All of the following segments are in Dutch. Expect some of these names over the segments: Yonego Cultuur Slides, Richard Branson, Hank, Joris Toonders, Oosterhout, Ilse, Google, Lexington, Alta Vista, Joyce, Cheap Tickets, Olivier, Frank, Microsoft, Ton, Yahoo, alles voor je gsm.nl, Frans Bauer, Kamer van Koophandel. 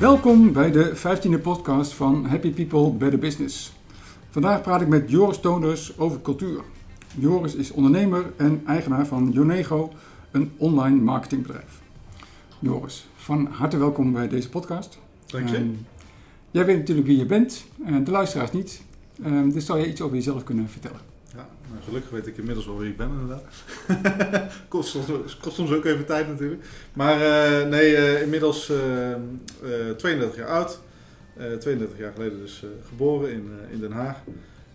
Welkom bij de 15e podcast van Happy People, Better Business. Vandaag praat ik met Joris Toonders over cultuur. Joris is ondernemer en eigenaar van Yonego, een online marketingbedrijf. Joris, van harte welkom bij deze podcast. Dank je. Jij weet natuurlijk wie je bent, de luisteraars niet. Dus zou je iets over jezelf kunnen vertellen? Ja, nou gelukkig weet ik inmiddels wel wie ik ben inderdaad. kost soms ook even tijd natuurlijk. Maar inmiddels 32 jaar oud. 32 jaar geleden dus geboren in Den Haag.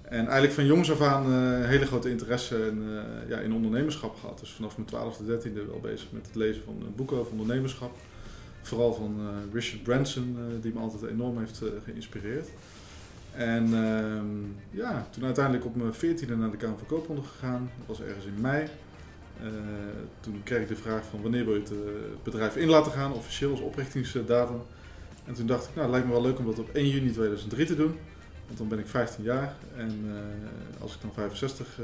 En eigenlijk van jongs af aan hele grote interesse in ondernemerschap gehad. Dus vanaf mijn 12e, 13e wel bezig met het lezen van boeken over ondernemerschap. Vooral van Richard Branson, die me altijd enorm heeft geïnspireerd. En toen uiteindelijk op mijn 14e naar de Kamer van Koophandel gegaan. Dat was ergens in mei. Toen kreeg ik de vraag van wanneer wil je het bedrijf in laten gaan, officieel als oprichtingsdatum. En toen dacht ik, nou, het lijkt me wel leuk om dat op 1 juni 2003 te doen. Want dan ben ik 15 jaar en als ik dan 65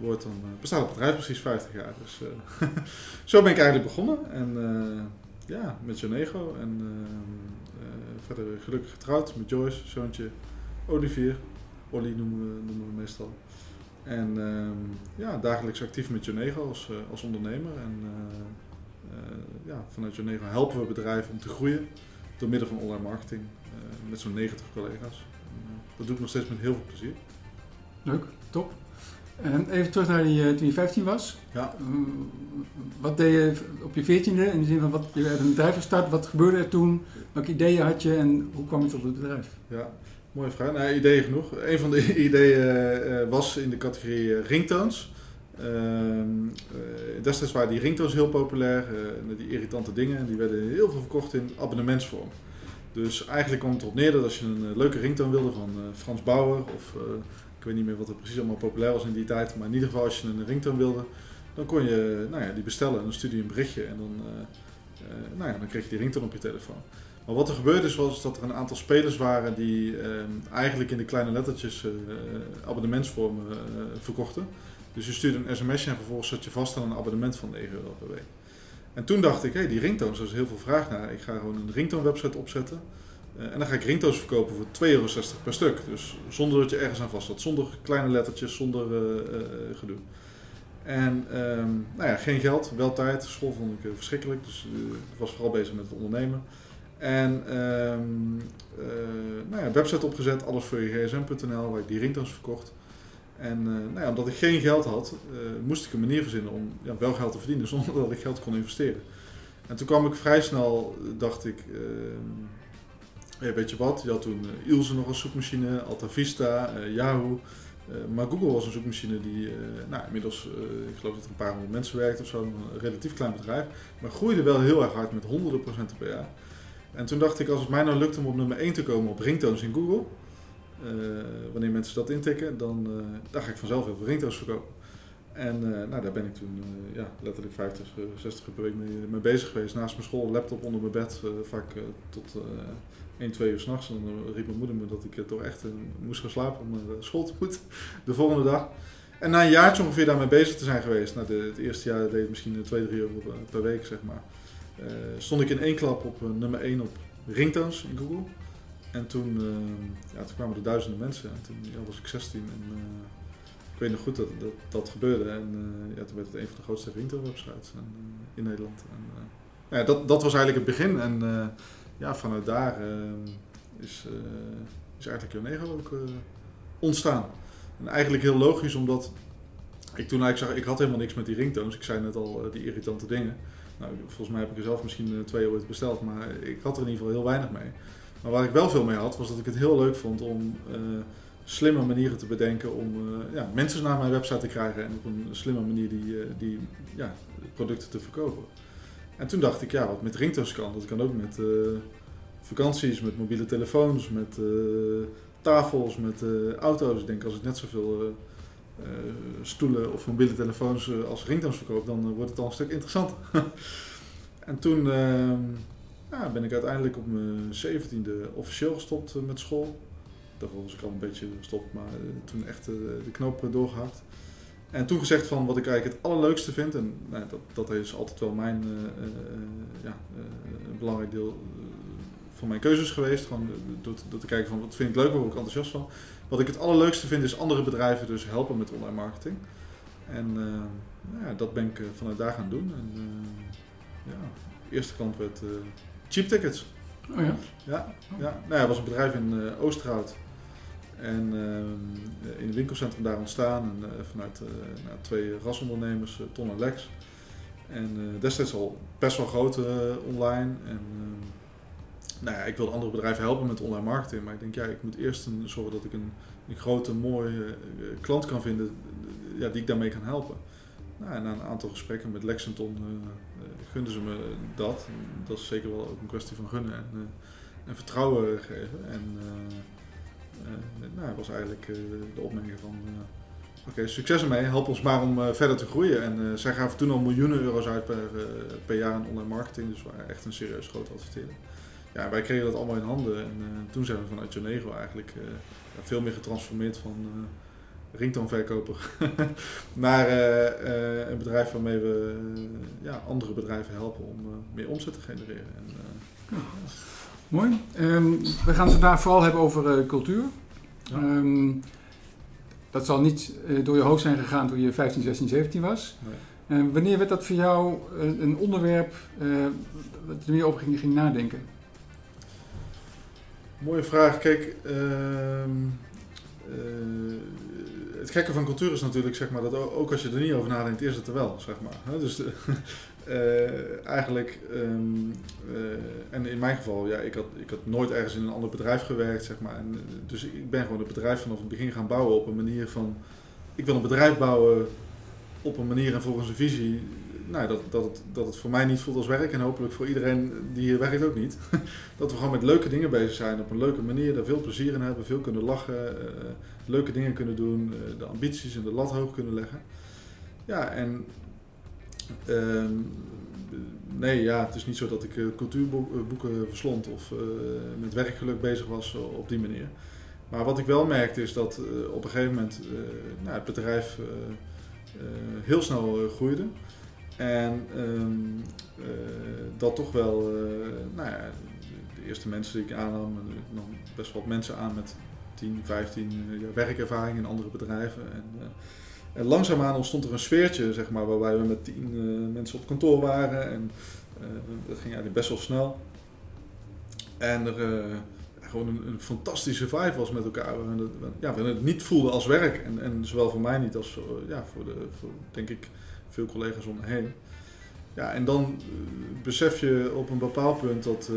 word, dan bestaat het bedrijf precies 50 jaar. Dus zo ben ik eigenlijk begonnen. En met Yonego en verder gelukkig getrouwd met Joyce, zoontje Olivier. Ollie noemen we meestal. En dagelijks actief met Yonego als ondernemer. En vanuit Yonego helpen we bedrijven om te groeien door middel van online marketing met zo'n 90 collega's. Dat doe ik nog steeds met heel veel plezier. Leuk, top. Even terug naar toen je 15 was. Ja. Wat deed je op je 14e? In de zin van, je hebt een bedrijf gestart. Wat gebeurde er toen? Welke ideeën had je en hoe kwam je tot het bedrijf? Ja, mooie vraag. Nou, ideeën genoeg. Een van de ideeën was in de categorie ringtones. Destijds waren die ringtones heel populair. Die irritante dingen. Die werden heel veel verkocht in abonnementsvorm. Dus eigenlijk kwam het erop neer dat als je een leuke ringtoon wilde van Frans Bauer of ik weet niet meer wat er precies allemaal populair was in die tijd, maar in ieder geval als je een ringtoon wilde, dan kon je die bestellen en dan stuurde je een berichtje en dan, dan kreeg je die ringtoon op je telefoon. Maar wat er gebeurde was dat er een aantal spelers waren die eigenlijk in de kleine lettertjes abonnementsvormen verkochten. Dus je stuurde een sms'je en vervolgens zat je vast aan een abonnement van €9 per week. En toen dacht ik, die ringtones, daar is heel veel vraag naar. Ik ga gewoon een ringtoonwebsite opzetten. En dan ga ik ringtones verkopen voor €2,60 per stuk. Dus zonder dat je ergens aan vast zat. Zonder kleine lettertjes, zonder gedoe. En geen geld, wel tijd. School vond ik verschrikkelijk. Dus ik was vooral bezig met het ondernemen. En website opgezet, alles voor je gsm.nl, waar ik die ringtones verkocht. En omdat ik geen geld had, moest ik een manier verzinnen om wel geld te verdienen zonder dat ik geld kon investeren. En toen kwam ik vrij snel, dacht ik, weet je wat, je had toen Ilse nog als zoekmachine, Alta Vista, Yahoo. Maar Google was een zoekmachine die, inmiddels, ik geloof dat er een paar honderd mensen werkte of zo, een relatief klein bedrijf. Maar groeide wel heel erg hard met honderden procenten per jaar. En toen dacht ik, als het mij nou lukt om op nummer 1 te komen op ringtones in Google... wanneer mensen dat intikken, dan ga ik vanzelf heel veel ringtones verkopen. En daar ben ik toen letterlijk 50, 60 uur per week mee bezig geweest. Naast mijn school, laptop onder mijn bed, vaak tot 1, 2 uur s'nachts. Dan riep mijn moeder me dat ik toch echt moest gaan slapen om naar school te moeten de volgende dag. En na een jaartje ongeveer daarmee bezig te zijn geweest, het eerste jaar deed ik misschien 2, 3 uur per week, zeg maar. Stond ik in één klap op nummer 1 op ringtones in Google. En toen kwamen er duizenden mensen en toen was ik 16 en ik weet nog goed dat gebeurde. En toen werd het een van de grootste ringtoonwebsites in Nederland. En, dat was eigenlijk het begin en vanuit daar is eigenlijk Yonego ook ontstaan. En eigenlijk heel logisch omdat ik toen eigenlijk zag, ik had helemaal niks met die ringtoons. Ik zei net al die irritante dingen. Nou, volgens mij heb ik er zelf misschien 2 ooit besteld, maar ik had er in ieder geval heel weinig mee. Maar waar ik wel veel mee had, was dat ik het heel leuk vond om slimme manieren te bedenken om mensen naar mijn website te krijgen en op een slimme manier die producten te verkopen. En toen dacht ik, wat met ringtones kan, dat kan ook met vakanties, met mobiele telefoons, met tafels, met auto's. Ik denk, als ik net zoveel stoelen of mobiele telefoons als ringtones verkoop, dan wordt het al een stuk interessanter. En toen... ben ik uiteindelijk op mijn 17e officieel gestopt met school. Daarvoor was ik al een beetje gestopt, maar toen echt de knoop doorgehakt. En toen gezegd van wat ik eigenlijk het allerleukste vind, en dat is altijd wel mijn belangrijk deel van mijn keuzes geweest. Gewoon door te kijken van wat vind ik leuk, waar word ik enthousiast van. Wat ik het allerleukste vind is andere bedrijven dus helpen met online marketing. En nou ja, dat ben ik vanuit daar gaan doen. En, ja, de eerste klant werd Cheap Tickets. Oh ja? Ja. Nou ja, het was een bedrijf in Oosterhout. En in het winkelcentrum daar ontstaan. En, vanuit twee rasondernemers, Ton en Lex. En destijds al best wel groot online. En nou ja, ik wilde andere bedrijven helpen met online marketing. Maar ik denk, ja, ik moet eerst zorgen dat ik een grote, mooie klant kan vinden die ik daarmee kan helpen. Nou, en na een aantal gesprekken met Lexington gunden ze me dat. En dat is zeker wel ook een kwestie van gunnen en vertrouwen geven. En nou, was eigenlijk de opmerking van... Oké, succes ermee. Help ons maar om verder te groeien. En zij gaven toen al miljoenen euro's uit per jaar aan online marketing. Dus we waren echt een serieus groot adverteerder. Ja, wij kregen dat allemaal in handen. En toen zijn we vanuit Yonego eigenlijk veel meer getransformeerd van ringtoonverkoper naar een bedrijf waarmee we andere bedrijven helpen om meer omzet te genereren. En, ja. Mooi. We gaan het daar vooral hebben over cultuur. Ja. Dat zal niet door je hoofd zijn gegaan toen je 15, 16, 17 was. Nee. Wanneer werd dat voor jou een onderwerp dat je meer over ging nadenken? Mooie vraag. Kijk, het gekke van cultuur is natuurlijk zeg maar, dat ook als je er niet over nadenkt, is het er wel. Zeg maar. Dus eigenlijk, en in mijn geval, ja, ik had nooit ergens in een ander bedrijf gewerkt. Zeg maar, en, dus ik ben gewoon het bedrijf vanaf het begin gaan bouwen op een manier van... Ik wil een bedrijf bouwen op een manier en volgens een visie nou, dat het voor mij niet voelt als werk. En hopelijk voor iedereen die hier werkt ook niet. Dat we gewoon met leuke dingen bezig zijn, op een leuke manier. Daar veel plezier in hebben, veel kunnen lachen, leuke dingen kunnen doen. De ambities en de lat hoog kunnen leggen. Ja, en... nee, ja, het is niet zo dat ik cultuurboeken verslond of met werkgeluk bezig was op die manier. Maar wat ik wel merkte is dat op een gegeven moment het bedrijf heel snel groeide. En dat toch wel, de eerste mensen die ik aannam, ik nam best wat mensen aan met 10, 15 jaar werkervaring in andere bedrijven. En langzaamaan ontstond er een sfeertje, zeg maar, waarbij we met 10 mensen op kantoor waren. En dat ging eigenlijk best wel snel. En er gewoon een fantastische vibe was met elkaar. We het niet voelden als werk. En zowel voor mij niet als voor denk ik veel collega's om me heen. Ja, en dan besef je op een bepaald punt dat...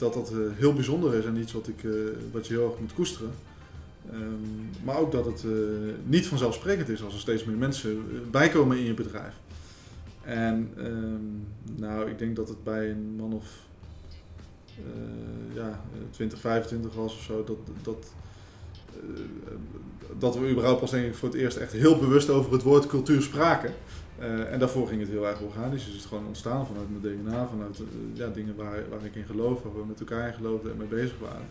dat heel bijzonder is en iets wat je heel erg moet koesteren. Maar ook dat het niet vanzelfsprekend is als er steeds meer mensen bijkomen in je bedrijf. En ik denk dat het bij een man of 20, 25 was of zo, dat we überhaupt pas denk ik voor het eerst echt heel bewust over het woord cultuur spraken. En daarvoor ging het heel erg organisch. Dus het gewoon ontstaan vanuit mijn DNA, vanuit dingen waar ik in geloof, waar we met elkaar in geloofden en mee bezig waren.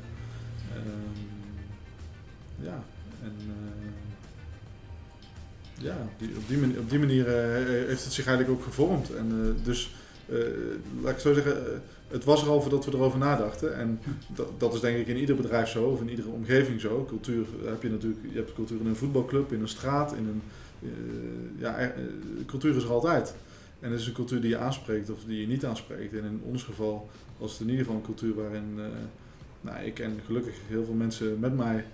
Op die manier heeft het zich eigenlijk ook gevormd. En laat ik zo zeggen, het was er al voordat we erover nadachten. En dat is denk ik in ieder bedrijf zo, of in iedere omgeving zo. Cultuur heb je natuurlijk, je hebt cultuur in een voetbalclub, in een straat, in een... cultuur is er altijd. En het is een cultuur die je aanspreekt of die je niet aanspreekt. En in ons geval was het in ieder geval een cultuur waarin ik en gelukkig heel veel mensen met mij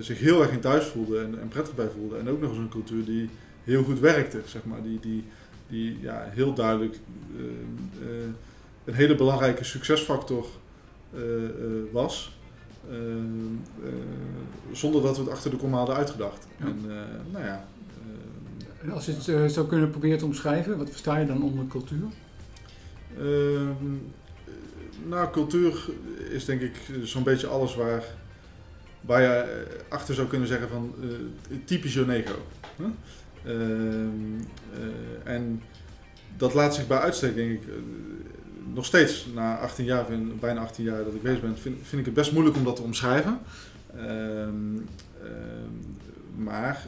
zich heel erg in thuis voelden en prettig bij voelden. En ook nog eens een cultuur die heel goed werkte, zeg maar. Die heel duidelijk een hele belangrijke succesfactor was. Zonder dat we het achter de komma hadden uitgedacht. Ja. En als je het zou kunnen proberen te omschrijven, wat versta je dan onder cultuur? Cultuur is denk ik zo'n beetje alles waar je achter zou kunnen zeggen van typisch Yonego. Huh? En dat laat zich bij uitstek denk ik nog steeds na 18 jaar, bijna 18 jaar dat ik bezig ben, vind ik het best moeilijk om dat te omschrijven. Maar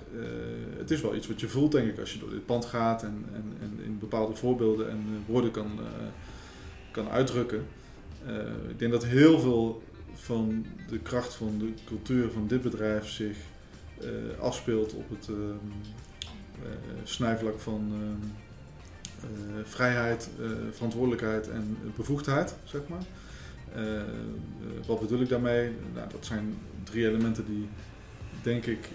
het is wel iets wat je voelt, denk ik, als je door dit pand gaat en in bepaalde voorbeelden en woorden kan kan uitdrukken. Ik denk dat heel veel van de kracht van de cultuur van dit bedrijf zich afspeelt op het snijvlak van vrijheid, verantwoordelijkheid en bevoegdheid, zeg maar. Wat bedoel ik daarmee? Nou, dat zijn 3 elementen die, denk ik,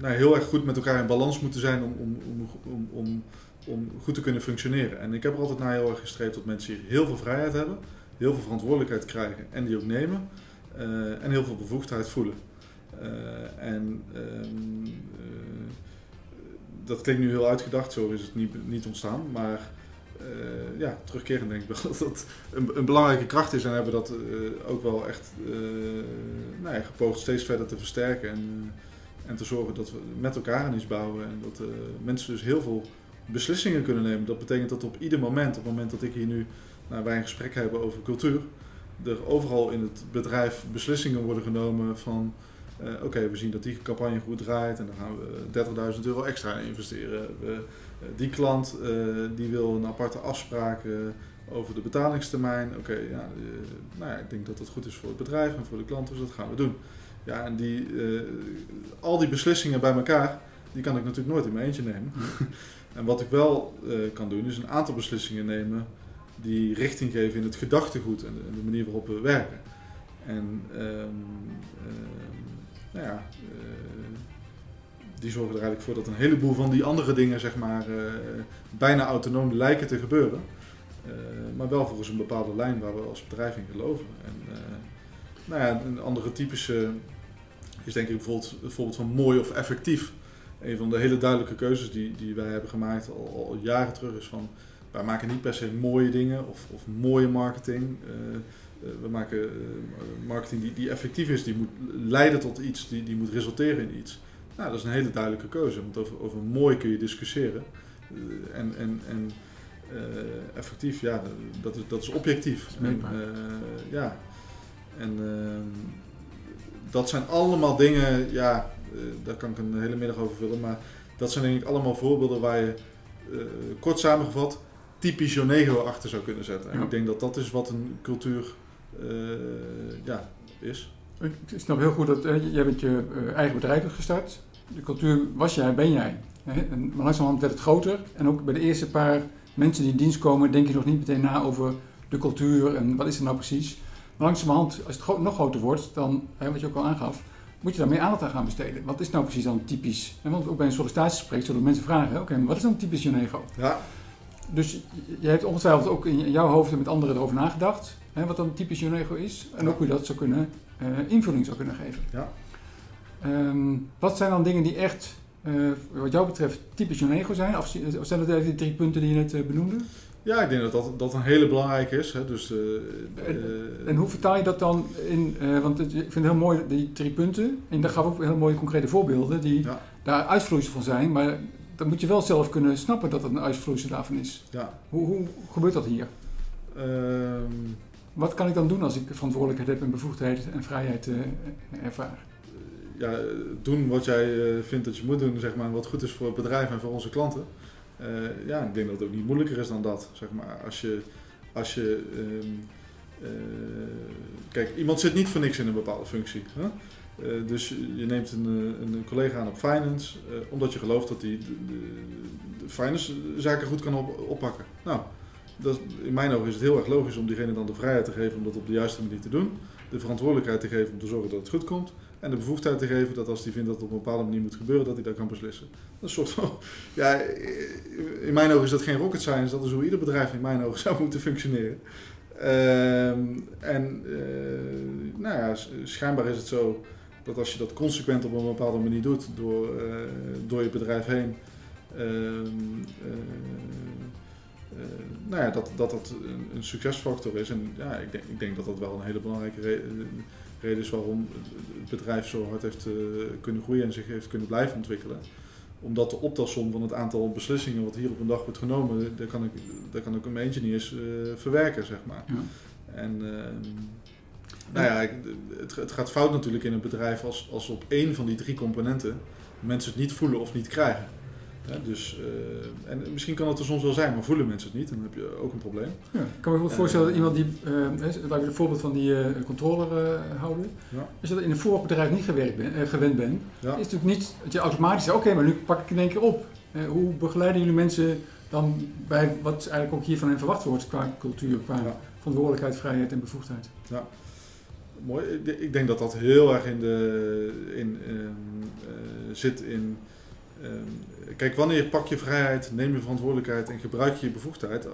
heel erg goed met elkaar in balans moeten zijn om goed te kunnen functioneren. En ik heb er altijd naar heel erg gestreefd dat mensen hier heel veel vrijheid hebben, heel veel verantwoordelijkheid krijgen en die ook nemen en heel veel bevoegdheid voelen. Dat klinkt nu heel uitgedacht, zo is het niet ontstaan, maar terugkerend denk ik wel dat dat een belangrijke kracht is en hebben dat ook wel echt gepoogd steeds verder te versterken en te zorgen dat we met elkaar aan iets bouwen en dat mensen dus heel veel beslissingen kunnen nemen. Dat betekent dat op ieder moment, op het moment dat ik hier nu wij een gesprek hebben over cultuur, er overal in het bedrijf beslissingen worden genomen van we zien dat die campagne goed draait en dan gaan we €30.000 extra investeren. Die klant die wil een aparte afspraak over de betalingstermijn. Ik denk dat dat goed is voor het bedrijf en voor de klant, dus dat gaan we doen. Ja, en al die beslissingen bij elkaar, die kan ik natuurlijk nooit in mijn eentje nemen. En wat ik wel kan doen, is een aantal beslissingen nemen die richting geven in het gedachtegoed en de manier waarop we werken. En die zorgen er eigenlijk voor dat een heleboel van die andere dingen, zeg maar, bijna autonoom lijken te gebeuren. Maar wel volgens een bepaalde lijn waar we als bedrijf in geloven. En, een andere typische is denk ik bijvoorbeeld van mooi of effectief. Een van de hele duidelijke keuzes die wij hebben gemaakt al jaren terug is van, wij maken niet per se mooie dingen of mooie marketing. We maken marketing die effectief is, die moet leiden tot iets, die moet resulteren in iets. Nou, dat is een hele duidelijke keuze, want over mooi kun je discussiëren. Effectief, ja, dat is objectief. Dat is meetbaar. Dat zijn allemaal dingen, ja, daar kan ik een hele middag over vullen, maar dat zijn denk ik allemaal voorbeelden waar je, kort samengevat, typisch Yonego achter zou kunnen zetten. En ja. Ik denk dat dat is wat een cultuur is. Ik snap heel goed dat jij bent je eigen bedrijf hebt gestart. De cultuur was jij, ben jij. En langzamerhand werd het groter. En ook bij de eerste paar mensen die in dienst komen, denk je nog niet meteen na over de cultuur en wat is er nou precies. Maar langzamerhand, als het nog groter wordt, dan, wat je ook al aangaf, moet je daar meer aandacht aan gaan besteden. Wat is nou precies dan typisch? En want ook bij een sollicitatiegesprek zullen mensen vragen, maar wat is dan typisch Yonego? Ja. Dus je hebt ongetwijfeld ook in jouw hoofd en met anderen erover nagedacht, wat dan typisch Yonego is. En ook hoe je dat zou kunnen, invulling zou kunnen geven. Ja. Wat zijn dan dingen die echt, wat jou betreft, typisch Yonego zijn? Of zijn dat die 3 punten die je net benoemde? Ja, ik denk dat een hele belangrijke is. Hè. Dus, en hoe vertaal je dat dan in? Want ik vind het heel mooi, die 3 punten. En daar gaf ook heel mooie concrete voorbeelden die daar uitvloeisel van zijn. Maar dan moet je wel zelf kunnen snappen dat het een uitvloeisel daarvan is. Ja. Hoe gebeurt dat hier? Wat kan ik dan doen als ik verantwoordelijkheid heb en bevoegdheid en vrijheid ervaar? Doen wat jij vindt dat je moet doen, zeg maar, wat goed is voor het bedrijf en voor onze klanten. Ik denk dat het ook niet moeilijker is dan dat, zeg maar. Als je kijk, iemand zit niet voor niks in een bepaalde functie. Hè? Dus je neemt een collega aan op finance, omdat je gelooft dat hij de finance zaken goed kan oppakken. Nou, in mijn ogen is het heel erg logisch om diegene dan de vrijheid te geven om dat op de juiste manier te doen. De verantwoordelijkheid te geven om te zorgen dat het goed komt. En de bevoegdheid te geven dat als hij vindt dat het op een bepaalde manier moet gebeuren, dat hij daar kan beslissen. Dat is een soort van, ja, in mijn ogen is dat geen rocket science. Dat is hoe ieder bedrijf in mijn ogen zou moeten functioneren. Schijnbaar is het zo dat als je dat consequent op een bepaalde manier doet, door je bedrijf heen, dat een succesfactor is. En ja, ik denk dat dat wel een hele belangrijke reden is waarom het bedrijf zo hard heeft kunnen groeien en zich heeft kunnen blijven ontwikkelen. Omdat de optelsom van het aantal beslissingen wat hier op een dag wordt genomen, daar kan ik in mijn eentje niet eens verwerken, zeg maar. Ja. En het gaat fout natuurlijk in een bedrijf als op één van die 3 componenten mensen het niet voelen of niet krijgen. Ja, dus, en misschien kan het er soms wel zijn, maar voelen mensen het niet. Dan heb je ook een probleem. Ja, ik kan me voorstellen dat iemand die, laat ik het voorbeeld van die controller houden. Ja. Als je dat in een voorbedrijf niet gewend bent, ja, is het natuurlijk niet dat je automatisch zegt, oké, maar nu pak ik het in één keer op. Hoe begeleiden jullie mensen dan bij wat eigenlijk ook hier van hen verwacht wordt qua cultuur, qua verantwoordelijkheid, vrijheid en bevoegdheid? Ja. Mooi. Ik denk dat dat heel erg zit in... Kijk, wanneer pak je vrijheid, neem je verantwoordelijkheid en gebruik je je bevoegdheid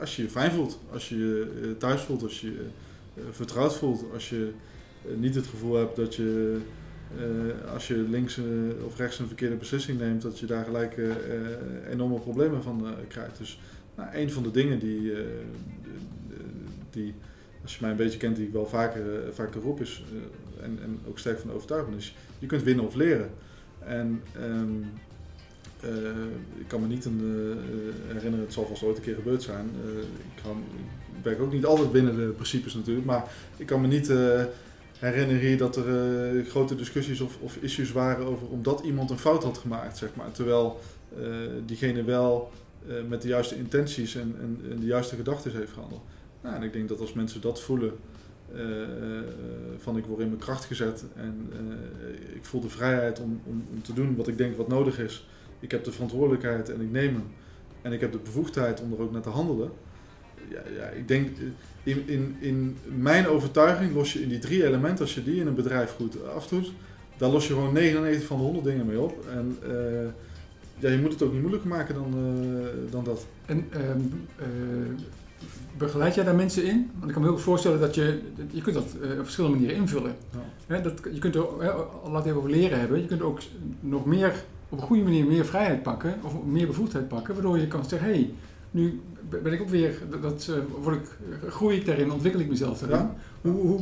als je je fijn voelt, als je je thuis voelt, als je je vertrouwd voelt, als je niet het gevoel hebt dat je, als je links of rechts een verkeerde beslissing neemt, dat je daar gelijk enorme problemen van krijgt. Dus een van de dingen die, als je mij een beetje kent, die ik wel vaker roep is, en ook sterk van overtuigd ben, is je kunt winnen of leren. En ik kan me niet herinneren, het zal vast ooit een keer gebeurd zijn. Ik werk ook niet altijd binnen de principes natuurlijk, maar ik kan me niet herinneren hier dat er grote discussies of issues waren over omdat iemand een fout had gemaakt, zeg maar. Terwijl diegene wel met de juiste intenties en de juiste gedachten heeft gehandeld. Nou, en ik denk dat als mensen dat voelen, van ik word in mijn kracht gezet en ik voel de vrijheid om te doen wat ik denk wat nodig is. Ik heb de verantwoordelijkheid en ik neem hem. En ik heb de bevoegdheid om er ook naar te handelen. Ja, ik denk, in mijn overtuiging los je in die 3 elementen, als je die in een bedrijf goed afdoet, daar los je gewoon 99 van de 100 dingen mee op. En je moet het ook niet moeilijker maken dan dat. En begeleid jij daar mensen in? Want ik kan me heel goed voorstellen dat je kunt dat op verschillende manieren invullen. Ja. Je kunt er, laat even over leren hebben, je kunt ook nog meer op een goede manier meer vrijheid pakken of meer bevoegdheid pakken, waardoor je kan zeggen, hé, nu ben ik ook weer, groei ik daarin, ontwikkel ik mezelf daarin. Ja. Hoe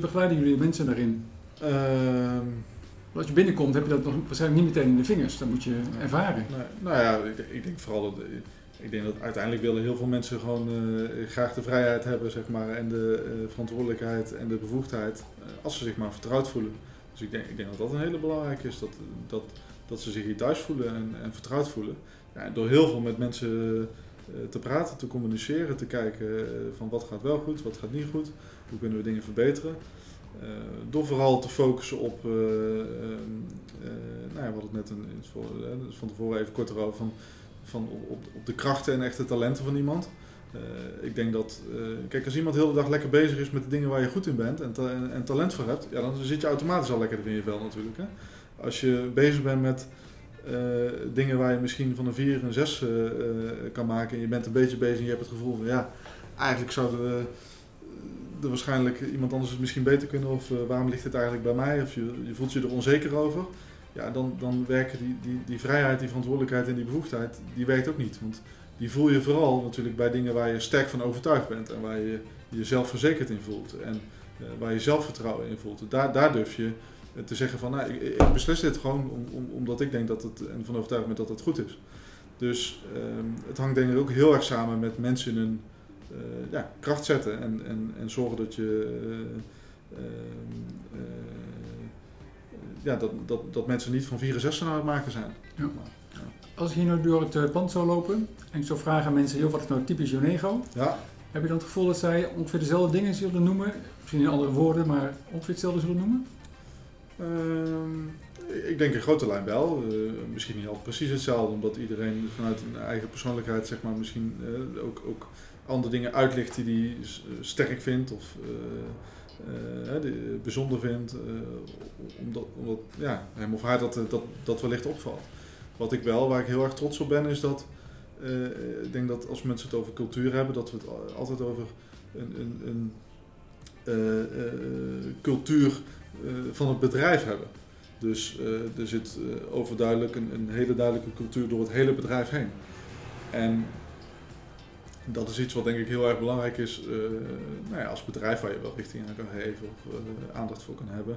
begeleiden jullie mensen daarin? Als je binnenkomt heb je dat nog waarschijnlijk niet meteen in de vingers, dat moet je ervaren. Ik denk vooral dat... Ik denk dat uiteindelijk willen heel veel mensen gewoon graag de vrijheid hebben, zeg maar, en de verantwoordelijkheid en de bevoegdheid, als ze zich maar vertrouwd voelen. Dus ik denk dat dat een hele belangrijke is, dat ze zich hier thuis voelen en vertrouwd voelen. Ja, door heel veel met mensen te praten, te communiceren, te kijken van wat gaat wel goed, wat gaat niet goed, hoe kunnen we dingen verbeteren. Door vooral te focussen op, we hadden het net van tevoren even kort erover, van op de krachten en echte talenten van iemand. Ik denk dat... Kijk, als iemand heel de dag lekker bezig is met de dingen waar je goed in bent en talent voor hebt, ja, dan zit je automatisch al lekker in je vel natuurlijk. Hè? Als je bezig bent met dingen waar je misschien van een 4 een 6 kan maken en je bent een beetje bezig en je hebt het gevoel van eigenlijk zouden we er waarschijnlijk iemand anders het misschien beter kunnen of waarom ligt dit eigenlijk bij mij? Of je voelt je er onzeker over. Ja, dan werken die vrijheid, die verantwoordelijkheid en die bevoegdheid, die werkt ook niet. Want die voel je vooral natuurlijk bij dingen waar je sterk van overtuigd bent en waar je jezelf verzekerd in voelt en waar je zelfvertrouwen in voelt. Daar durf je te zeggen van, ik beslis dit gewoon omdat ik denk dat het, en van overtuigd ben dat het goed is. Dus het hangt denk ik ook heel erg samen met mensen in hun kracht zetten en zorgen dat je... dat mensen niet van 4 en 6 aan het maken zijn. Ja. Als ik hier nou door het pand zou lopen en ik zou vragen aan mensen, wat is nou typisch Yonego? Ja. Heb je dan het gevoel dat zij ongeveer dezelfde dingen zullen noemen? Misschien in andere woorden, maar ongeveer hetzelfde zullen noemen? Ik denk in grote lijn wel. Misschien niet altijd precies hetzelfde, omdat iedereen vanuit een eigen persoonlijkheid zeg maar, misschien ook andere dingen uitlicht die hij sterk vindt of... bijzonder vindt, omdat hem of haar dat wellicht opvalt. Waar ik heel erg trots op ben, is dat ik denk dat als mensen het over cultuur hebben, dat we het altijd over een cultuur van het bedrijf hebben. Dus er zit overduidelijk een hele duidelijke cultuur door het hele bedrijf heen. En dat is iets wat denk ik heel erg belangrijk is als bedrijf waar je wel richting aan kan geven of aandacht voor kan hebben.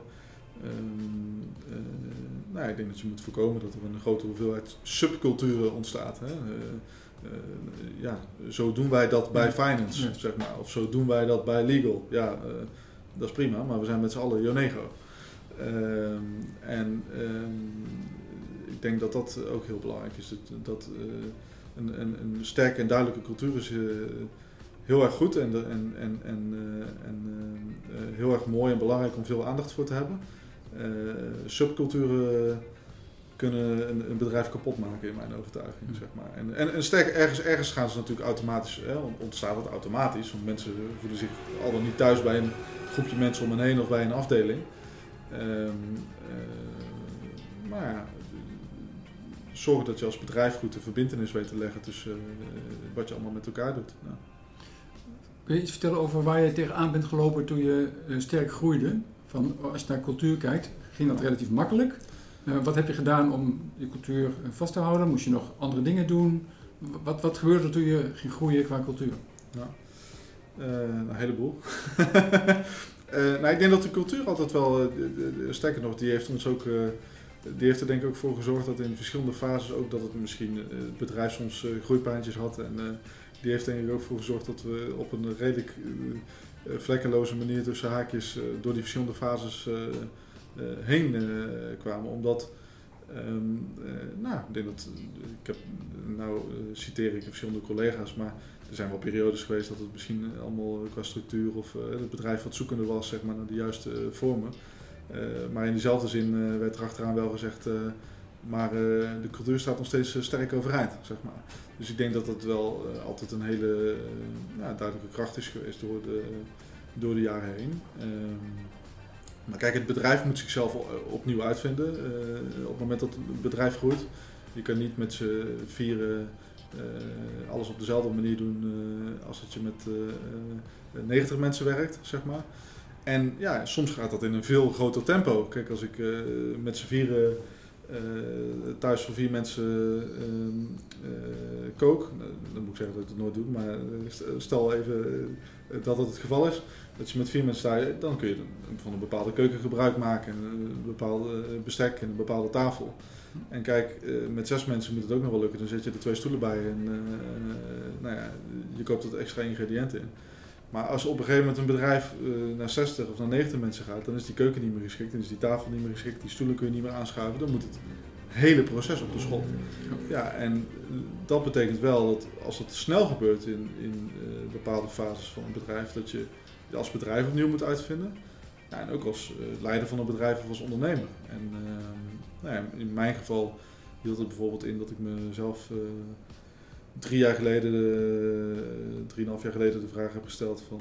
Ik denk dat je moet voorkomen dat er een grote hoeveelheid subculturen ontstaat. Hè? Zo doen wij dat bij finance, zeg maar. Of zo doen wij dat bij legal. Ja, dat is prima, maar we zijn met z'n allen Yonego. denk dat dat ook heel belangrijk is. Een sterke en duidelijke cultuur is heel erg goed en heel erg mooi en belangrijk om veel aandacht voor te hebben. Subculturen kunnen een bedrijf kapot maken in mijn overtuiging, zeg maar. En sterk, ergens gaan ze natuurlijk automatisch, ontstaat dat automatisch, want mensen voelen zich al dan niet thuis bij een groepje mensen om hen heen of bij een afdeling. Maar ja, zorg dat je als bedrijf goed de verbintenis weet te leggen tussen wat je allemaal met elkaar doet. Nou. Kun je iets vertellen over waar je tegenaan bent gelopen toen je sterk groeide? Van, als je naar cultuur kijkt, ging dat relatief makkelijk. Wat heb je gedaan om je cultuur vast te houden? Moest je nog andere dingen doen? Wat gebeurde er toen je ging groeien qua cultuur? Ja. Een heleboel. Ik denk dat de cultuur altijd wel, sterker nog, die heeft ons ook... Die heeft er denk ik ook voor gezorgd dat in verschillende fases ook dat het misschien het bedrijf soms groeipaantjes had. En die heeft denk ik ook voor gezorgd dat we op een redelijk vlekkeloze manier tussen haakjes door die verschillende fases heen kwamen. Omdat, citeer ik verschillende collega's, maar er zijn wel periodes geweest dat het misschien allemaal qua structuur of het bedrijf wat zoekende was, zeg maar, naar de juiste vormen. Maar in diezelfde zin werd er achteraan wel gezegd, de cultuur staat nog steeds sterk overeind, zeg maar. Dus ik denk dat dat wel altijd een hele duidelijke kracht is geweest door de jaren heen. Maar kijk, het bedrijf moet zichzelf opnieuw uitvinden op het moment dat het bedrijf groeit. Je kan niet met z'n vieren alles op dezelfde manier doen als dat je met 90 mensen werkt, zeg maar. En ja, soms gaat dat in een veel groter tempo. Kijk, als ik met z'n vieren thuis voor 4 mensen kook, dan moet ik zeggen dat ik dat nooit doe, maar stel even dat dat het geval is, dat je met 4 mensen thuis, dan kun je van een bepaalde keuken gebruik maken, een bepaald bestek en een bepaalde tafel. En kijk, met 6 mensen moet het ook nog wel lukken, dan zet je er 2 stoelen bij en je koopt wat extra ingrediënten in. Maar als op een gegeven moment een bedrijf naar 60 of naar 90 mensen gaat, dan is die keuken niet meer geschikt, dan is die tafel niet meer geschikt, die stoelen kun je niet meer aanschuiven, dan moet het hele proces op de schop. Ja, en dat betekent wel dat als het snel gebeurt in bepaalde fases van een bedrijf, dat je als bedrijf opnieuw moet uitvinden. Ja, en ook als leider van een bedrijf of als ondernemer. En in mijn geval hield het bijvoorbeeld in dat ik mezelf... 3,5 jaar geleden de vraag heb gesteld van,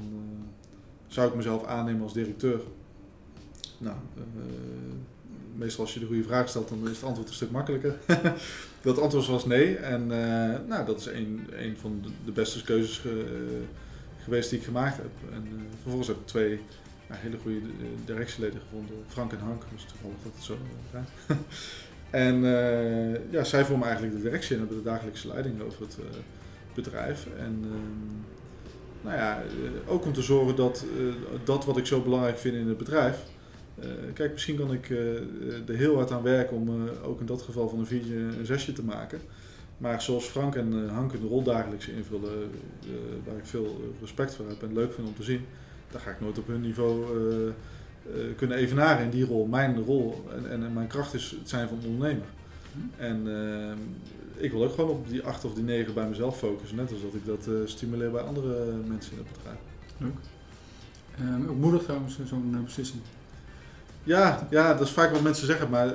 zou ik mezelf aannemen als directeur? Nou, meestal als je de goede vraag stelt, dan is het antwoord een stuk makkelijker. Dat antwoord was nee en dat is een van de beste keuzes geweest die ik gemaakt heb. En vervolgens heb ik 2 hele goede directieleden gevonden, Frank en Hank, dus toevallig dat het zo gaat. En zij vormen eigenlijk de directie en hebben de dagelijkse leiding over het bedrijf. En ook om te zorgen dat dat wat ik zo belangrijk vind in het bedrijf... Kijk, misschien kan ik er heel hard aan werken om ook in dat geval van een 4'tje een 6'tje te maken. Maar zoals Frank en Hank hun rol dagelijks invullen, waar ik veel respect voor heb en leuk vind om te zien... daar ga ik nooit op hun niveau... kunnen evenaren in die rol, mijn rol en mijn kracht is het zijn van een ondernemer. En ik wil ook gewoon op die 8 of die 9 bij mezelf focussen, net als dat ik dat stimuleer bij andere mensen in het bedrijf. Leuk. Ook moedig trouwens, zo'n beslissing. Ja, dat is vaak wat mensen zeggen, maar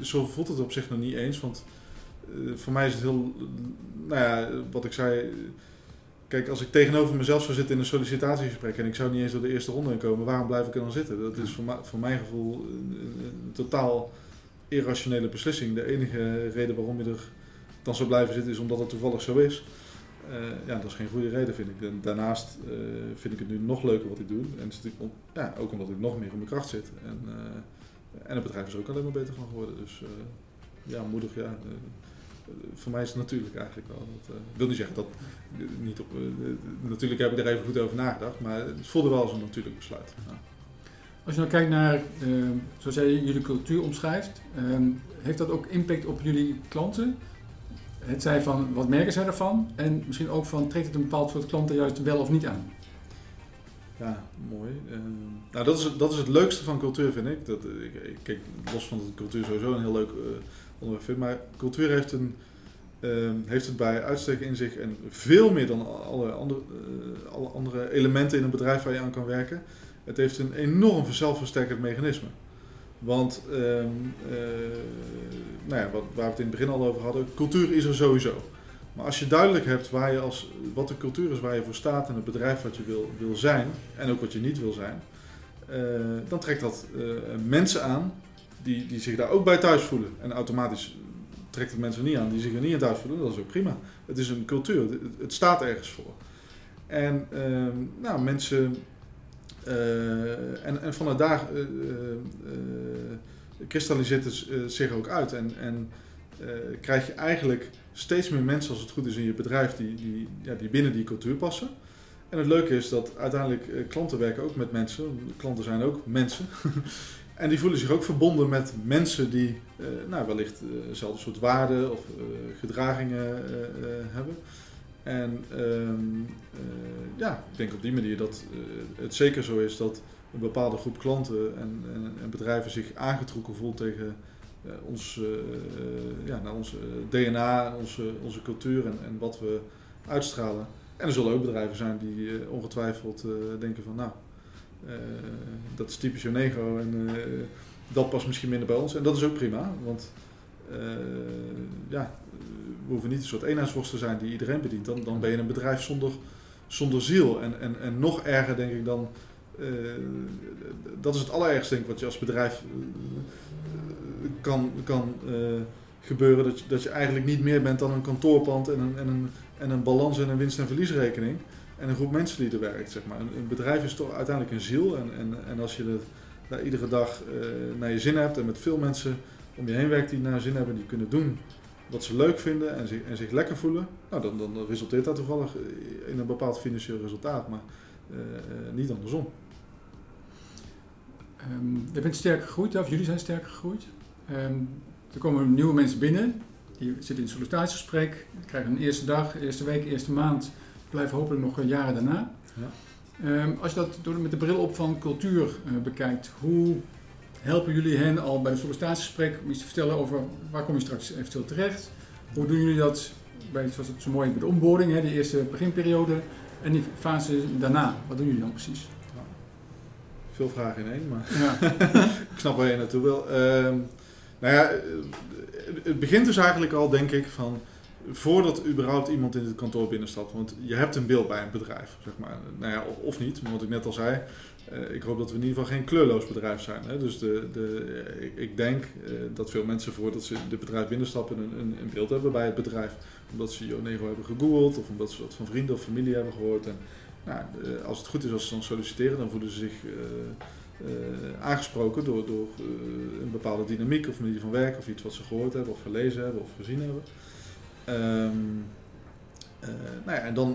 zo voelt het op zich nog niet eens, want voor mij is het heel, wat ik zei... Kijk, als ik tegenover mezelf zou zitten in een sollicitatiegesprek en ik zou niet eens door de eerste ronde komen, waarom blijf ik er dan zitten? Dat is voor mijn gevoel een totaal irrationele beslissing. De enige reden waarom je er dan zou blijven zitten is omdat het toevallig zo is. Dat is geen goede reden, vind ik. En daarnaast vind ik het nu nog leuker wat ik doe. En ook omdat ik nog meer in mijn kracht zit. En het bedrijf is er ook alleen maar beter van geworden. Dus moedig, ja... Voor mij is het natuurlijk eigenlijk wel. Ik wil niet zeggen dat... natuurlijk heb ik er even goed over nagedacht, maar het voelde wel als een natuurlijk besluit. Ja. Als je nou kijkt naar, zoals jij jullie cultuur omschrijft, heeft dat ook impact op jullie klanten? Het zij van, wat merken zij ervan? En misschien ook van, trekt het een bepaald soort klanten juist wel of niet aan? Ja, mooi. Dat is het leukste van cultuur, vind ik. Kijk, los van dat cultuur sowieso een heel leuk onderwerp vindt. Maar cultuur heeft het bij uitstek in zich en veel meer dan alle andere elementen in een bedrijf waar je aan kan werken. Het heeft een enorm zelfversterkend mechanisme. Want, waar we het in het begin al over hadden, cultuur is er sowieso. Maar als je duidelijk hebt wat de cultuur is waar je voor staat en het bedrijf wat je wil zijn en ook wat je niet wil zijn, dan trekt dat mensen aan die zich daar ook bij thuis voelen. En automatisch trekt het mensen niet aan die zich er niet in thuis voelen. Dat is ook prima. Het is een cultuur. Het staat ergens voor. En mensen... En vanuit daar kristalliseert het zich ook uit. En krijg je eigenlijk steeds meer mensen, als het goed is, in je bedrijf die binnen die cultuur passen. En het leuke is dat uiteindelijk klanten werken ook met mensen. Klanten zijn ook mensen. En die voelen zich ook verbonden met mensen die wellicht dezelfde soort waarden of gedragingen hebben. En ik denk op die manier dat het zeker zo is dat een bepaalde groep klanten en bedrijven zich aangetrokken voelt tegen ons DNA, onze cultuur en wat we uitstralen. En er zullen ook bedrijven zijn die ongetwijfeld denken van dat is typisch Yonego en dat past misschien minder bij ons. En dat is ook prima, want we hoeven niet een soort eenheidsworst te zijn die iedereen bedient. Dan ben je een bedrijf zonder ziel. En nog erger denk ik dan... dat is het allerergste denk ik wat je als bedrijf kan gebeuren. Dat je eigenlijk niet meer bent dan een kantoorpand en een balans en een winst- en verliesrekening. En een groep mensen die er werkt, zeg maar. Een bedrijf is toch uiteindelijk een ziel. En als je daar iedere dag naar je zin hebt en met veel mensen om je heen werkt die naar hun zin hebben, die kunnen doen wat ze leuk vinden en zich lekker voelen, dan resulteert dat toevallig in een bepaald financieel resultaat, maar niet andersom. Je bent sterk gegroeid, of jullie zijn sterk gegroeid. Er komen nieuwe mensen binnen, die zitten in een sollicitatiegesprek, krijgen een eerste dag, eerste week, eerste maand, blijven hopelijk nog jaren daarna. Ja. Als je dat met de bril op van cultuur bekijkt, hoe helpen jullie hen al bij het sollicitatiegesprek om iets te vertellen over waar kom je straks eventueel terecht? Hoe doen jullie dat bij, zoals het zo mooi is, bij de onboarding, de eerste beginperiode en die fase daarna? Wat doen jullie dan precies? Nou, veel vragen in één, maar ja. Ik snap waar je naartoe wil. Het begint dus eigenlijk al, denk ik, van voordat überhaupt iemand in het kantoor binnenstapt. Want je hebt een beeld bij een bedrijf, zeg maar. Of niet, maar wat ik net al zei. Ik hoop dat we in ieder geval geen kleurloos bedrijf zijn. Hè? Dus ik denk dat veel mensen voordat ze het bedrijf binnenstappen een beeld hebben bij het bedrijf. Omdat ze Yonego hebben gegoogeld of omdat ze dat van vrienden of familie hebben gehoord. En, als het goed is, als ze dan solliciteren, dan voelen ze zich aangesproken door een bepaalde dynamiek of manier van werken of iets wat ze gehoord hebben of gelezen hebben of gezien hebben.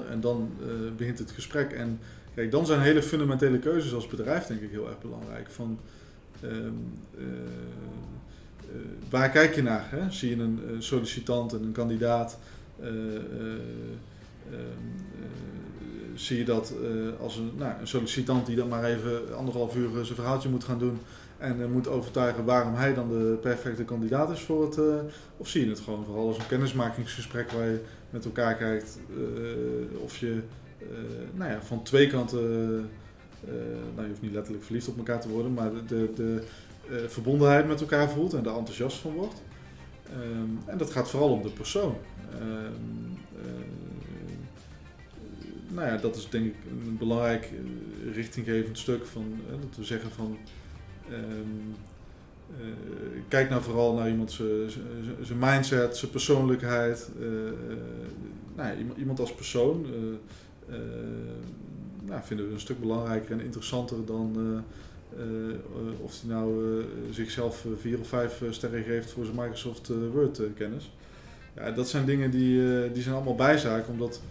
En dan begint het gesprek. En kijk, dan zijn hele fundamentele keuzes als bedrijf denk ik heel erg belangrijk. Van, waar kijk je naar? Hè? Zie je een sollicitant en een kandidaat? Zie je dat als een sollicitant die dan maar even 1,5 uur zijn verhaaltje moet gaan doen en moet overtuigen waarom hij dan de perfecte kandidaat is voor het... Of zie je het gewoon vooral als een kennismakingsgesprek waar je met elkaar kijkt of je... van twee kanten, je hoeft niet letterlijk verliefd op elkaar te worden, maar de verbondenheid met elkaar voelt en daar enthousiast van wordt. En dat gaat vooral om de persoon. Dat is denk ik een belangrijk richtinggevend stuk van, dat we zeggen van, kijk nou vooral naar iemand zijn mindset, zijn persoonlijkheid, iemand als persoon. Vinden we een stuk belangrijker en interessanter dan of hij zichzelf 4 of 5 sterren geeft voor zijn Microsoft Word kennis. Ja, dat zijn dingen die zijn allemaal bijzaak, omdat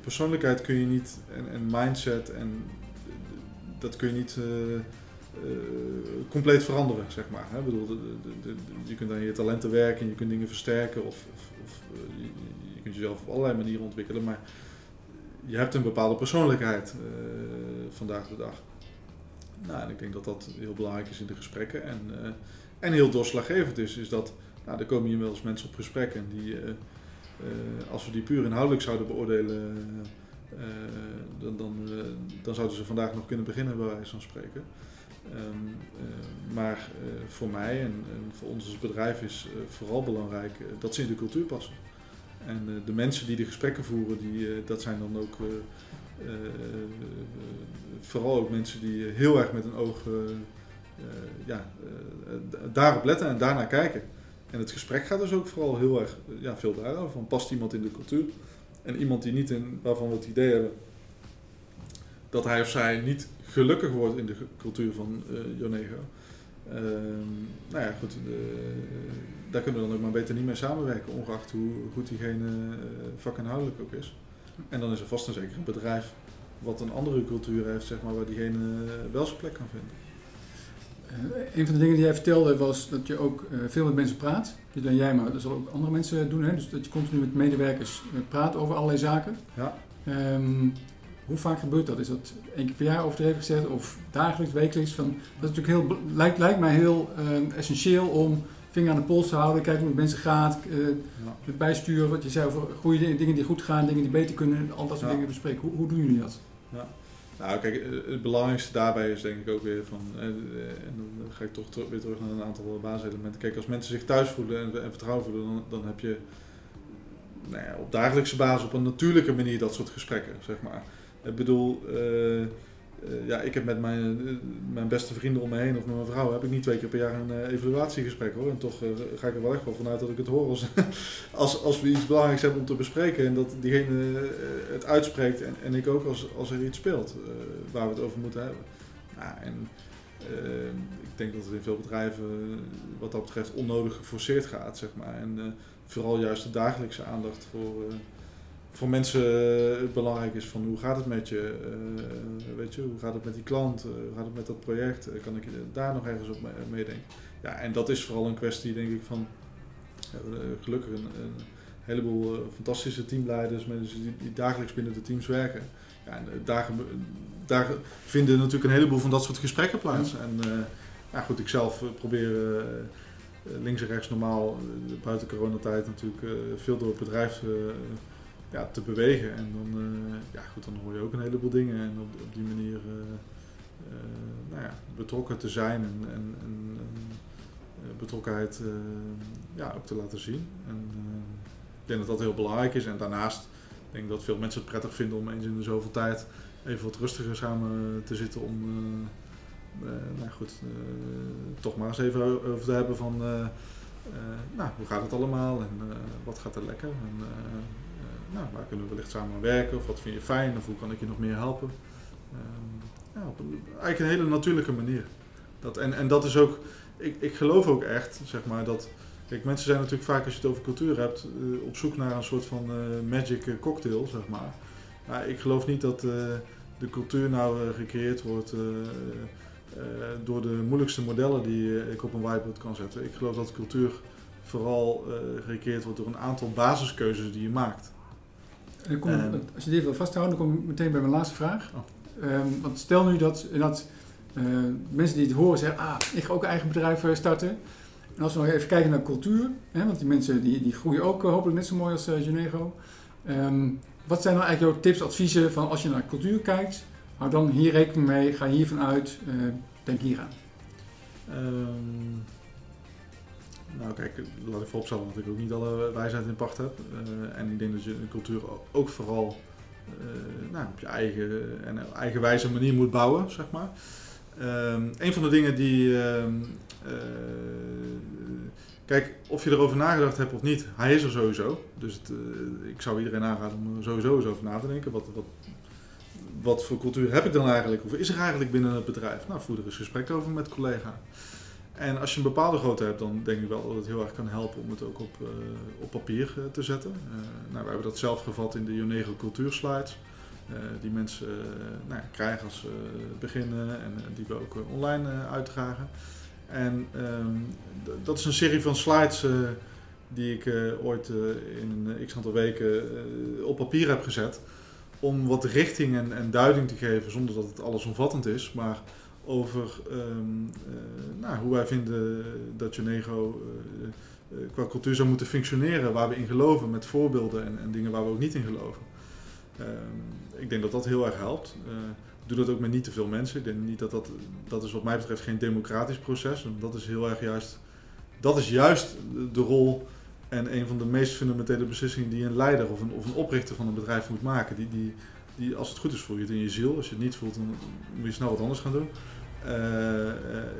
persoonlijkheid kun je niet en mindset en dat kun je niet compleet veranderen, zeg maar. Hè? Ik bedoel, je kunt aan je talenten werken en je kunt dingen versterken of je kunt jezelf op allerlei manieren ontwikkelen, maar je hebt een bepaalde persoonlijkheid vandaag de dag. En ik denk dat dat heel belangrijk is in de gesprekken. En heel doorslaggevend is dat Nou, daar komen inmiddels mensen op gesprek en die, als we die puur inhoudelijk zouden beoordelen, dan zouden ze vandaag nog kunnen beginnen bij wijze van spreken. Maar voor mij en voor ons als bedrijf is vooral belangrijk dat ze in de cultuur passen. En de mensen die de gesprekken voeren, dat zijn dan ook vooral ook mensen die heel erg met een oog daarop letten en daarnaar kijken. En het gesprek gaat dus ook vooral heel erg veel daarover. Van past iemand in de cultuur? En iemand die niet waarvan we het idee hebben dat hij of zij niet gelukkig wordt in de cultuur van Yonego. Daar kunnen we dan ook maar beter niet mee samenwerken, ongeacht hoe goed diegene vakinhoudelijk ook is. En dan is er vast en zeker een bedrijf wat een andere cultuur heeft, zeg maar, waar diegene wel zijn plek kan vinden. Een van de dingen die jij vertelde was dat je ook veel met mensen praat. Niet alleen jij, maar dat zullen ook andere mensen doen. Hè? Dus dat je continu met medewerkers praat over allerlei zaken. Ja. Hoe vaak gebeurt dat? Is dat 1 keer per jaar overdreven gezegd of dagelijks, wekelijks? Dat is natuurlijk lijkt mij heel essentieel om vinger aan de pols te houden. Kijken hoe het mensen gaat. Het bijsturen, wat je zei over goede dingen die goed gaan, dingen die beter kunnen. Al dat soort dingen bespreken. Hoe doen jullie dat? Ja. Nou kijk, het belangrijkste daarbij is denk ik ook weer van, en dan ga ik toch weer terug naar een aantal basiselementen. Kijk, als mensen zich thuis voelen en vertrouwen voelen, dan heb je op dagelijkse basis op een natuurlijke manier dat soort gesprekken, zeg maar. Ik bedoel, ik heb met mijn beste vrienden om me heen of met mijn vrouw heb ik niet 2 keer per jaar een evaluatiegesprek hoor. En toch ga ik er wel echt wel vanuit dat ik het hoor als we iets belangrijks hebben om te bespreken. En dat diegene het uitspreekt en ik ook als er iets speelt waar we het over moeten hebben. Nou, en ik denk dat het in veel bedrijven wat dat betreft onnodig geforceerd gaat, zeg maar. En vooral juist de dagelijkse aandacht voor mensen belangrijk is van hoe gaat het met je, hoe gaat het met die klant, hoe gaat het met dat project, kan ik daar nog ergens op meedenken. Ja, en dat is vooral een kwestie denk ik van, gelukkig een heleboel fantastische teamleiders, mensen die dagelijks binnen de teams werken. Ja, en daar vinden natuurlijk een heleboel van dat soort gesprekken plaats. Ja. En goed, ik zelf probeer links en rechts normaal, buiten coronatijd natuurlijk, veel door het bedrijf te bewegen en dan, dan hoor je ook een heleboel dingen en op die manier betrokken te zijn en betrokkenheid ook te laten zien. En, ik denk dat dat heel belangrijk is en daarnaast denk ik dat veel mensen het prettig vinden om eens in de zoveel tijd even wat rustiger samen te zitten om toch maar eens even over te hebben van hoe gaat het allemaal en wat gaat er lekker en, waar kunnen we wellicht samen werken? Of wat vind je fijn? Of hoe kan ik je nog meer helpen? Eigenlijk een hele natuurlijke manier. En dat is ook... Ik geloof ook echt, zeg maar, dat... Kijk, mensen zijn natuurlijk vaak, als je het over cultuur hebt, op zoek naar een soort van magic cocktail, zeg maar. Maar ik geloof niet dat de cultuur nou gecreëerd wordt door de moeilijkste modellen die ik op een whiteboard kan zetten. Ik geloof dat cultuur vooral gecreëerd wordt door een aantal basiskeuzes die je maakt. Als je dit wil vasthouden, dan kom ik meteen bij mijn laatste vraag. Oh. Want stel nu dat mensen die het horen zeggen, ik ga ook een eigen bedrijf starten. En als we nog even kijken naar cultuur, hè, want die mensen die groeien ook hopelijk net zo mooi als Yonego. Wat zijn nou eigenlijk jouw tips, adviezen van als je naar cultuur kijkt, hou dan hier rekening mee, ga hier vanuit, denk hier aan. Nou kijk, laat ik vooropstellen dat ik ook niet alle wijsheid in pacht heb. En ik denk dat je een cultuur ook vooral op je eigen wijze manier moet bouwen, zeg maar. Een van de dingen die... kijk, of je erover nagedacht hebt of niet, hij is er sowieso. Dus ik zou iedereen aanraden om er sowieso eens over na te denken. Wat voor cultuur heb ik dan eigenlijk? Of is er eigenlijk binnen het bedrijf? Nou, voer er eens gesprek over met collega. En als je een bepaalde grootte hebt, dan denk ik wel dat het heel erg kan helpen om het ook op papier te zetten. We hebben dat zelf gevat in de Yonego Cultuur Slides. Die mensen krijgen als ze beginnen en die we ook online uitdragen. En dat is een serie van slides die ik ooit in een x-aantal weken op papier heb gezet. Om wat richting en duiding te geven, zonder dat het allesomvattend is, maar... over hoe wij vinden dat Yonego qua cultuur zou moeten functioneren, waar we in geloven, met voorbeelden en dingen waar we ook niet in geloven. Ik denk dat dat heel erg helpt. Ik doe dat ook met niet te veel mensen. Ik denk niet dat dat is wat mij betreft geen democratisch proces. Dat is heel erg juist, dat is juist de rol en een van de meest fundamentele beslissingen die een leider of een oprichter van een bedrijf moet maken. Die als het goed is voel je het in je ziel. Als je het niet voelt, dan moet je snel wat anders gaan doen.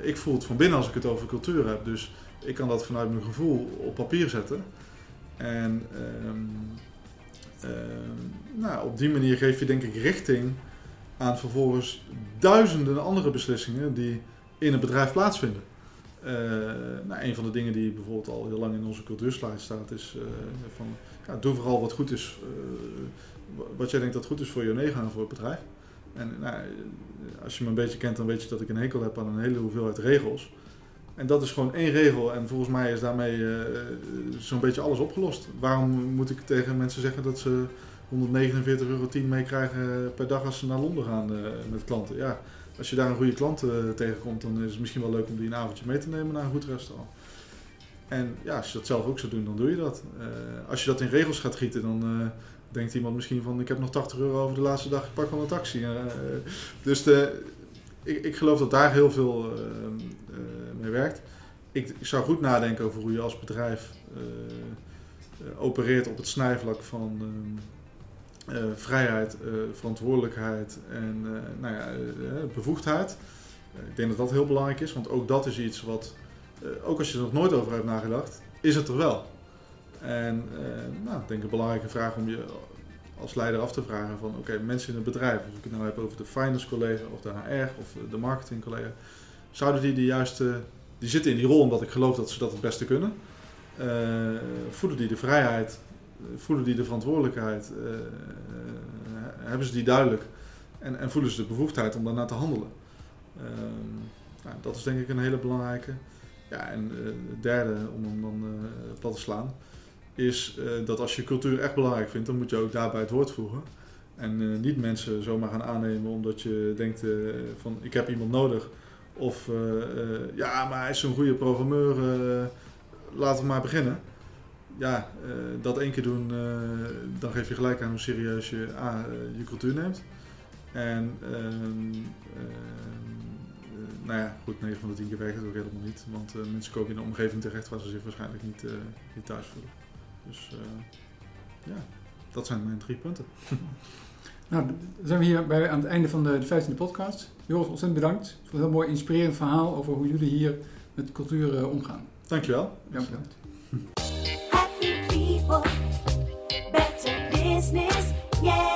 Ik voel het van binnen als ik het over cultuur heb. Dus ik kan dat vanuit mijn gevoel op papier zetten. En op die manier geef je denk ik richting aan vervolgens duizenden andere beslissingen die in het bedrijf plaatsvinden. Een van de dingen die bijvoorbeeld al heel lang in onze cultuurslide staat is doe vooral wat goed is, wat jij denkt dat goed is voor Yonego en voor het bedrijf. En als je me een beetje kent, dan weet je dat ik een hekel heb aan een hele hoeveelheid regels. En dat is gewoon één regel en volgens mij is daarmee zo'n beetje alles opgelost. Waarom moet ik tegen mensen zeggen dat ze €149,10 meekrijgen per dag als ze naar Londen gaan met klanten? Ja, als je daar een goede klant tegenkomt, dan is het misschien wel leuk om die een avondje mee te nemen naar een goed restaurant. En ja, als je dat zelf ook zou doen, dan doe je dat. Als je dat in regels gaat gieten, dan denkt iemand misschien van ik heb nog €80 over de laatste dag, ik pak wel een taxi. Dus ik geloof dat daar heel veel mee werkt. Ik zou goed nadenken over hoe je als bedrijf opereert op het snijvlak van vrijheid, verantwoordelijkheid en bevoegdheid. Ik denk dat dat heel belangrijk is, want ook dat is iets wat, ook als je er nog nooit over hebt nagedacht, is het er wel. En ik denk een belangrijke vraag om je als leider af te vragen van oké, mensen in het bedrijf, of ik het nou heb over de finance collega of de HR of de marketing collega, zouden die de juiste, die zitten in die rol omdat ik geloof dat ze dat het beste kunnen, voelen die de vrijheid, voelen die de verantwoordelijkheid, hebben ze die duidelijk en voelen ze de bevoegdheid om daarna te handelen. Dat is denk ik een hele belangrijke. Ja, en het derde, om hem dan plat te slaan, is dat als je cultuur echt belangrijk vindt, dan moet je ook daarbij het woord voegen. En niet mensen zomaar gaan aannemen omdat je denkt van ik heb iemand nodig. Of maar hij is zo'n goede programmeur, laten we maar beginnen. Ja, dat één keer doen, dan geef je gelijk aan hoe serieus je je cultuur neemt. En 9 van de 10 keer werkt het ook helemaal niet. Want mensen komen in een omgeving terecht waar ze zich waarschijnlijk niet thuis voelen. Dus dat zijn mijn 3 punten. Nou, dan zijn we hier aan het einde van de 15e podcast. Joris, ontzettend bedankt. Het was een heel mooi inspirerend verhaal over hoe jullie hier met cultuur omgaan. Dankjewel. Ja, bedankt. Happy people, better business, yeah.